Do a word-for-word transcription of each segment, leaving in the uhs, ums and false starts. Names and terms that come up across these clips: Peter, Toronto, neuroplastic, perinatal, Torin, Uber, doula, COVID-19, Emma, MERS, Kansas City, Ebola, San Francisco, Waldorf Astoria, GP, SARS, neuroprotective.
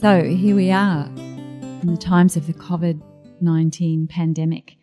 So here we are in the times of the COVID nineteen pandemic,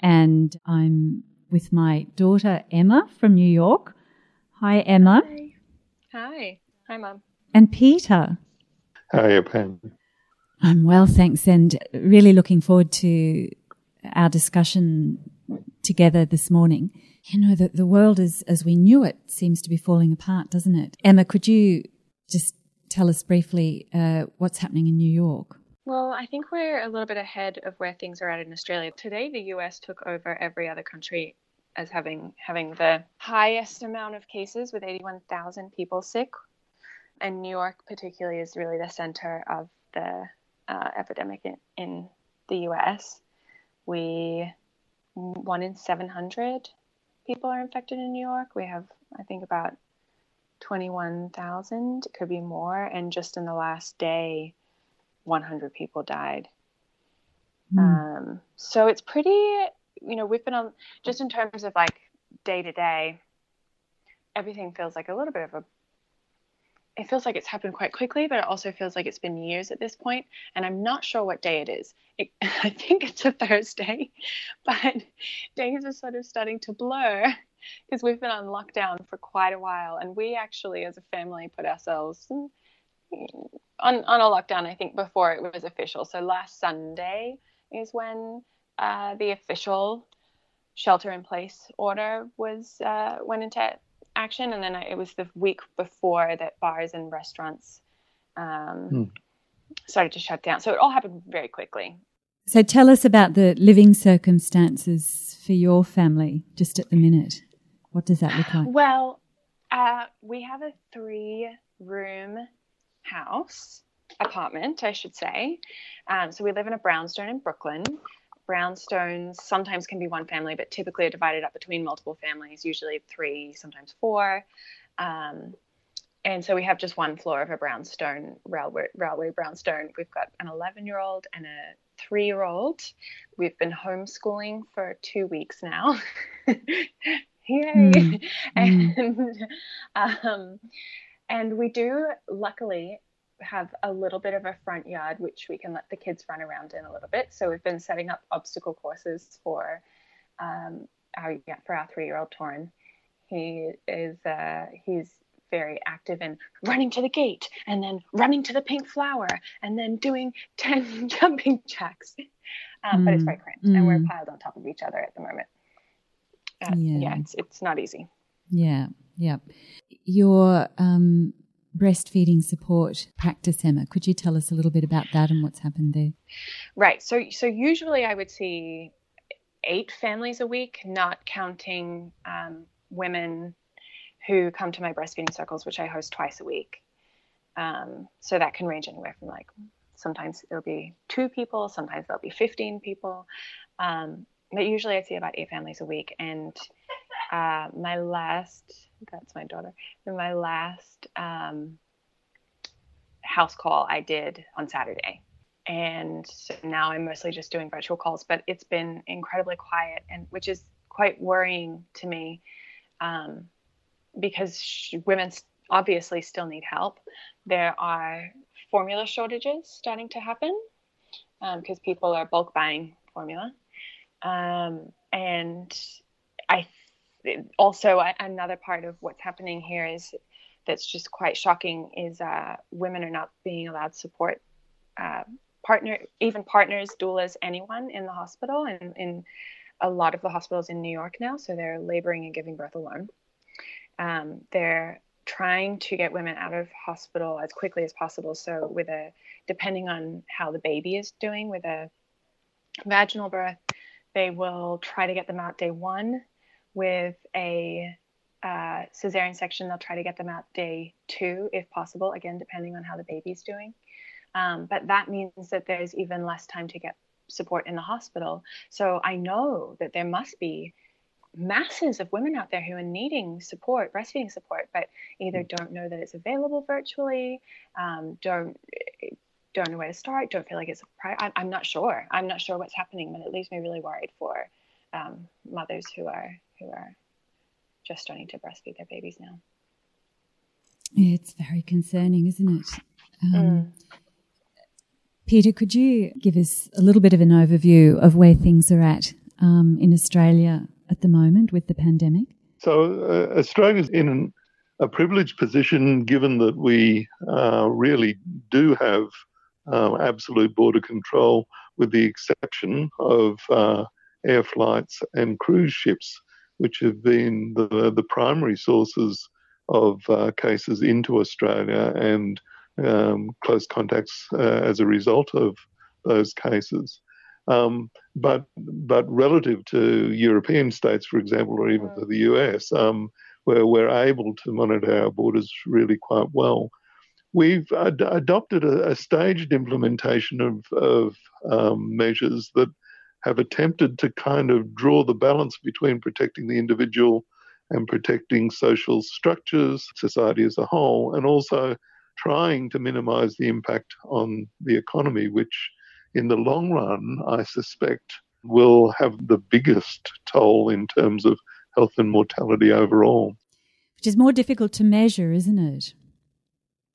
and I'm with my daughter Emma from New York. Hi, Emma. Hi. Hi, Hi Mum. And Peter. How are you, Pam? I'm well, thanks, and really looking forward to our discussion together this morning. You know, that the world is, as we knew it, seems to be falling apart, doesn't it? Emma, could you just tell us briefly uh, what's happening in New York? Well, I think we're a little bit ahead of where things are at in Australia. Today, the U S took over every other country as having having the highest amount of cases, with eighty-one thousand people sick. And New York particularly is really the center of the uh, epidemic in, in the U S. We, one in seven hundred people are infected in New York. We have, I think, about twenty-one thousand, it could be more. And just in the last day, one hundred people died. Mm. Um, so it's pretty, you know, we've been on, just in terms of like day to day, everything feels like a little bit of a, it feels like it's happened quite quickly, but it also feels like it's been years at this point. And I'm not sure what day it is. It, I think it's a Thursday, but days are sort of starting to blur because we've been on lockdown for quite a while. And we actually, as a family, put ourselves on, on a lockdown, I think, before it was official. So last Sunday is when uh, the official shelter-in-place order was uh, went into action, and then it was the week before that bars and restaurants um, mm. started to shut down. So it all happened very quickly. So tell us about the living circumstances for your family just at the minute. What does that look like? Well, uh, we have a three-room house, apartment, I should say. Um, so we live in a brownstone in Brooklyn. Brownstones sometimes can be one family, but typically are divided up between multiple families, usually three, sometimes four. Um, and so we have just one floor of a brownstone, railway, railway brownstone. We've got an eleven-year-old and a three-year-old. We've been homeschooling for two weeks now. Yay! Mm. And, um, and we do, luckily, have a little bit of a front yard which we can let the kids run around in a little bit. So we've been setting up obstacle courses for um, our yeah, for our three-year-old Torin. He is uh, he's very active in running to the gate and then running to the pink flower and then doing ten jumping jacks. Um, mm. But it's very cramped, mm. and we're piled on top of each other at the moment. Uh, yeah. yeah, it's it's not easy. Yeah, yeah. Your um. breastfeeding support practice, Emma. Could you tell us a little bit about that and what's happened there? Right. So, so usually I would see eight families a week, not counting um, women who come to my breastfeeding circles, which I host twice a week. Um, so that can range anywhere from like sometimes it'll be two people, sometimes there'll be fifteen people. Um, but usually I see about eight families a week. And uh, my last... That's my daughter. In my last um, house call I did on Saturday. And so now I'm mostly just doing virtual calls, but it's been incredibly quiet, and which is quite worrying to me um, because sh- women obviously still need help. There are formula shortages starting to happen because um, people are bulk buying formula. Um, and I think also, another part of what's happening here is that's just quite shocking is uh, women are not being allowed support, uh, partner, even partners, doulas, anyone in the hospital, and in a lot of the hospitals in New York now. So they're laboring and giving birth alone. Um, they're trying to get women out of hospital as quickly as possible. So with a, depending on how the baby is doing with a vaginal birth, they will try to get them out day one. With a uh, cesarean section, they'll try to get them out day two, if possible, again, depending on how the baby's doing. Um, but that means that there's even less time to get support in the hospital. So I know that there must be masses of women out there who are needing support, breastfeeding support, but either don't know that it's available virtually, um, don't don't know where to start, don't feel like it's a prior. I, I'm not sure. I'm not sure what's happening, but it leaves me really worried for um, mothers who are who are just starting to breastfeed their babies now. It's very concerning, isn't it? Um, mm. Peter, could you give us a little bit of an overview of where things are at um, in Australia at the moment with the pandemic? So uh, Australia's in an, a privileged position given that we uh, really do have uh, absolute border control, with the exception of uh, air flights and cruise ships, which have been the, the primary sources of uh, cases into Australia and um, close contacts uh, as a result of those cases. Um, but but relative to European states, for example, or even to the U S, um, where we're able to monitor our borders really quite well, we've ad- adopted a, a staged implementation of, of um, measures that have attempted to kind of draw the balance between protecting the individual and protecting social structures, society as a whole, and also trying to minimise the impact on the economy, which in the long run, I suspect, will have the biggest toll in terms of health and mortality overall. Which is more difficult to measure, isn't it?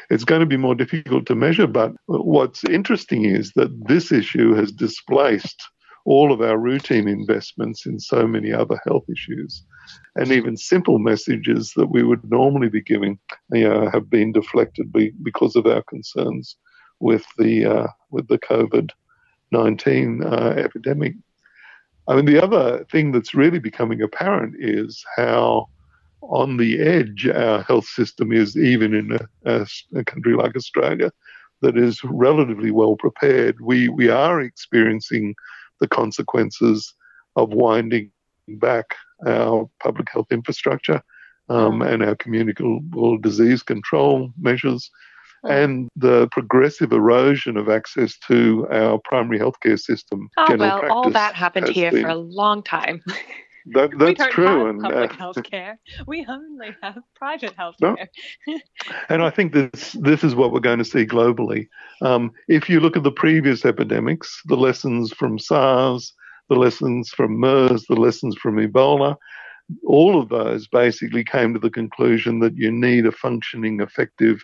It's going to be more difficult to measure, but what's interesting is that this issue has displaced all of our routine investments in so many other health issues. And even simple messages that we would normally be giving, you know, have been deflected be, because of our concerns with the uh, with the COVID nineteen uh, epidemic. I mean, the other thing that's really becoming apparent is how on the edge our health system is, even in a, a, a country like Australia that is relatively well prepared. We we are experiencing the consequences of winding back our public health infrastructure um, and our communicable disease control measures and the progressive erosion of access to our primary healthcare system. Oh, General well, practice all that happened here been. for a long time. That, that's we don't true. Have and, public uh, healthcare. We only have private healthcare. No. And I think this this is what we're going to see globally. Um, if you look at the previous epidemics, the lessons from SARS, the lessons from MERS, the lessons from Ebola, all of those basically came to the conclusion that you need a functioning, effective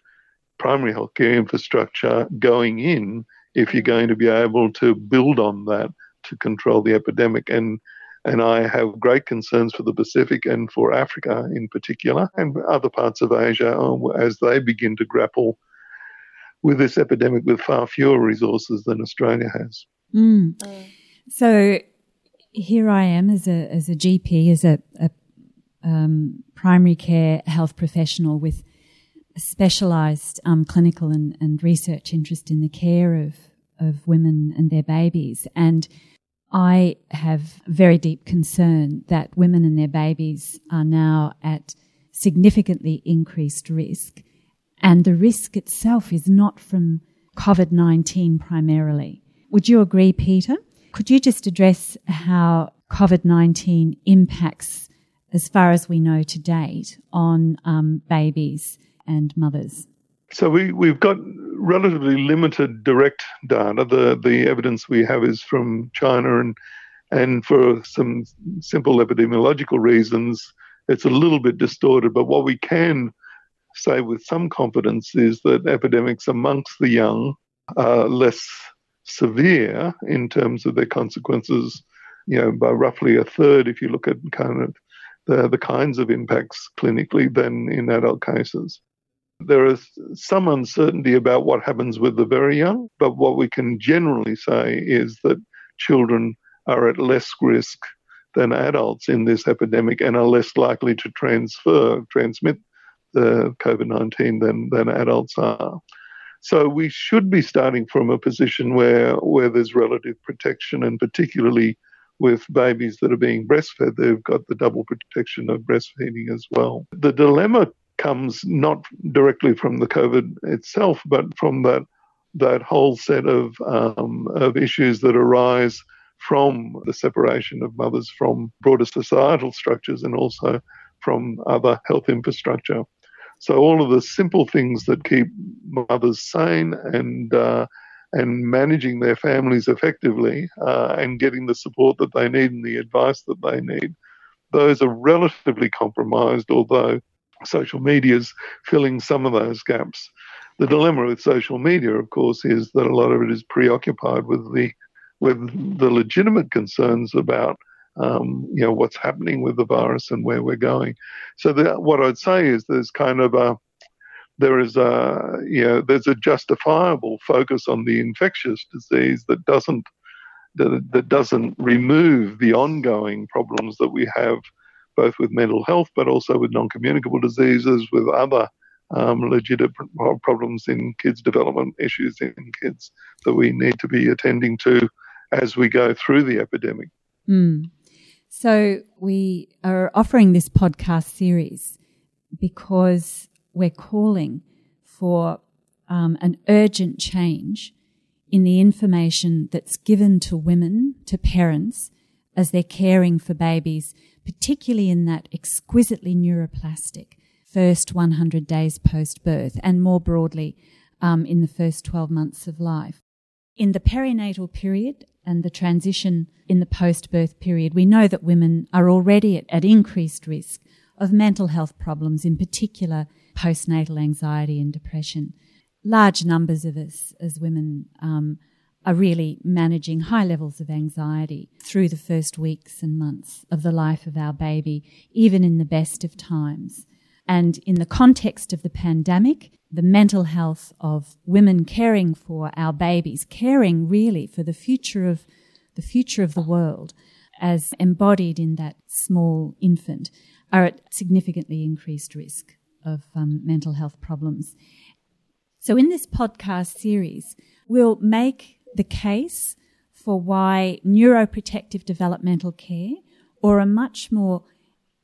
primary healthcare infrastructure going in if you're going to be able to build on that to control the epidemic. And And I have great concerns for the Pacific and for Africa in particular and other parts of Asia as they begin to grapple with this epidemic with far fewer resources than Australia has. Mm. So here I am as a as a G P, as a, a um, primary care health professional with a specialised um, clinical and, and research interest in the care of, of women and their babies, and I have very deep concern that women and their babies are now at significantly increased risk, and the risk itself is not from COVID nineteen primarily. Would you agree, Peter? Could you just address how COVID nineteen impacts, as far as we know to date, on um, babies and mothers? So we, we've got relatively limited direct data. The the evidence we have is from China, and and for some simple epidemiological reasons, it's a little bit distorted. But what we can say with some confidence is that epidemics amongst the young are less severe in terms of their consequences, you know, by roughly a third if you look at kind of the, the kinds of impacts clinically than in adult cases. There is some uncertainty about what happens with the very young, but what we can generally say is that children are at less risk than adults in this epidemic and are less likely to transfer, transmit the COVID nineteen than, than adults are. So we should be starting from a position where, where there's relative protection, and particularly with babies that are being breastfed, they've got the double protection of breastfeeding as well. The dilemma comes not directly from the COVID itself, but from that that whole set of um, of issues that arise from the separation of mothers from broader societal structures and also from other health infrastructure. So all of the simple things that keep mothers sane and uh, and managing their families effectively uh, and getting the support that they need and the advice that they need, those are relatively compromised, although social media's filling some of those gaps. The dilemma with social media, of course, is that a lot of it is preoccupied with the with the legitimate concerns about um, you know what's happening with the virus and where we're going. So the, what I'd say is there's kind of a there is a you know there's a justifiable focus on the infectious disease that doesn't that, that doesn't remove the ongoing problems that we have both with mental health, but also with non-communicable diseases, with other Um, legitimate problems in kids' development, issues in kids that we need to be attending to as we go through the epidemic. Mm. So we are offering this podcast series because we're calling for um, an urgent change in the information that's given to women, to parents, as they're caring for babies, particularly in that exquisitely neuroplastic first one hundred days post-birth and more broadly um, in the first twelve months of life. In the perinatal period and the transition in the post-birth period, we know that women are already at, at increased risk of mental health problems, in particular postnatal anxiety and depression. Large numbers of us as women um, are really managing high levels of anxiety through the first weeks and months of the life of our baby, even in the best of times. And in the context of the pandemic, the mental health of women caring for our babies, caring really for the future of the future of the world as embodied in that small infant, are at significantly increased risk of um, mental health problems. So in this podcast series, we'll make the case for why neuroprotective developmental care, or a much more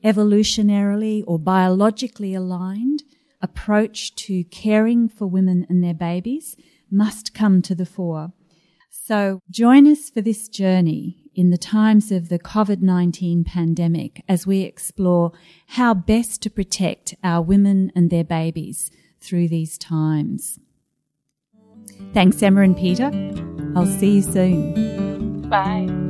evolutionarily or biologically aligned approach to caring for women and their babies, must come to the fore. So join us for this journey in the times of the covid nineteen pandemic as we explore how best to protect our women and their babies through these times. Thanks, Emma and Peter. I'll see you soon. Bye.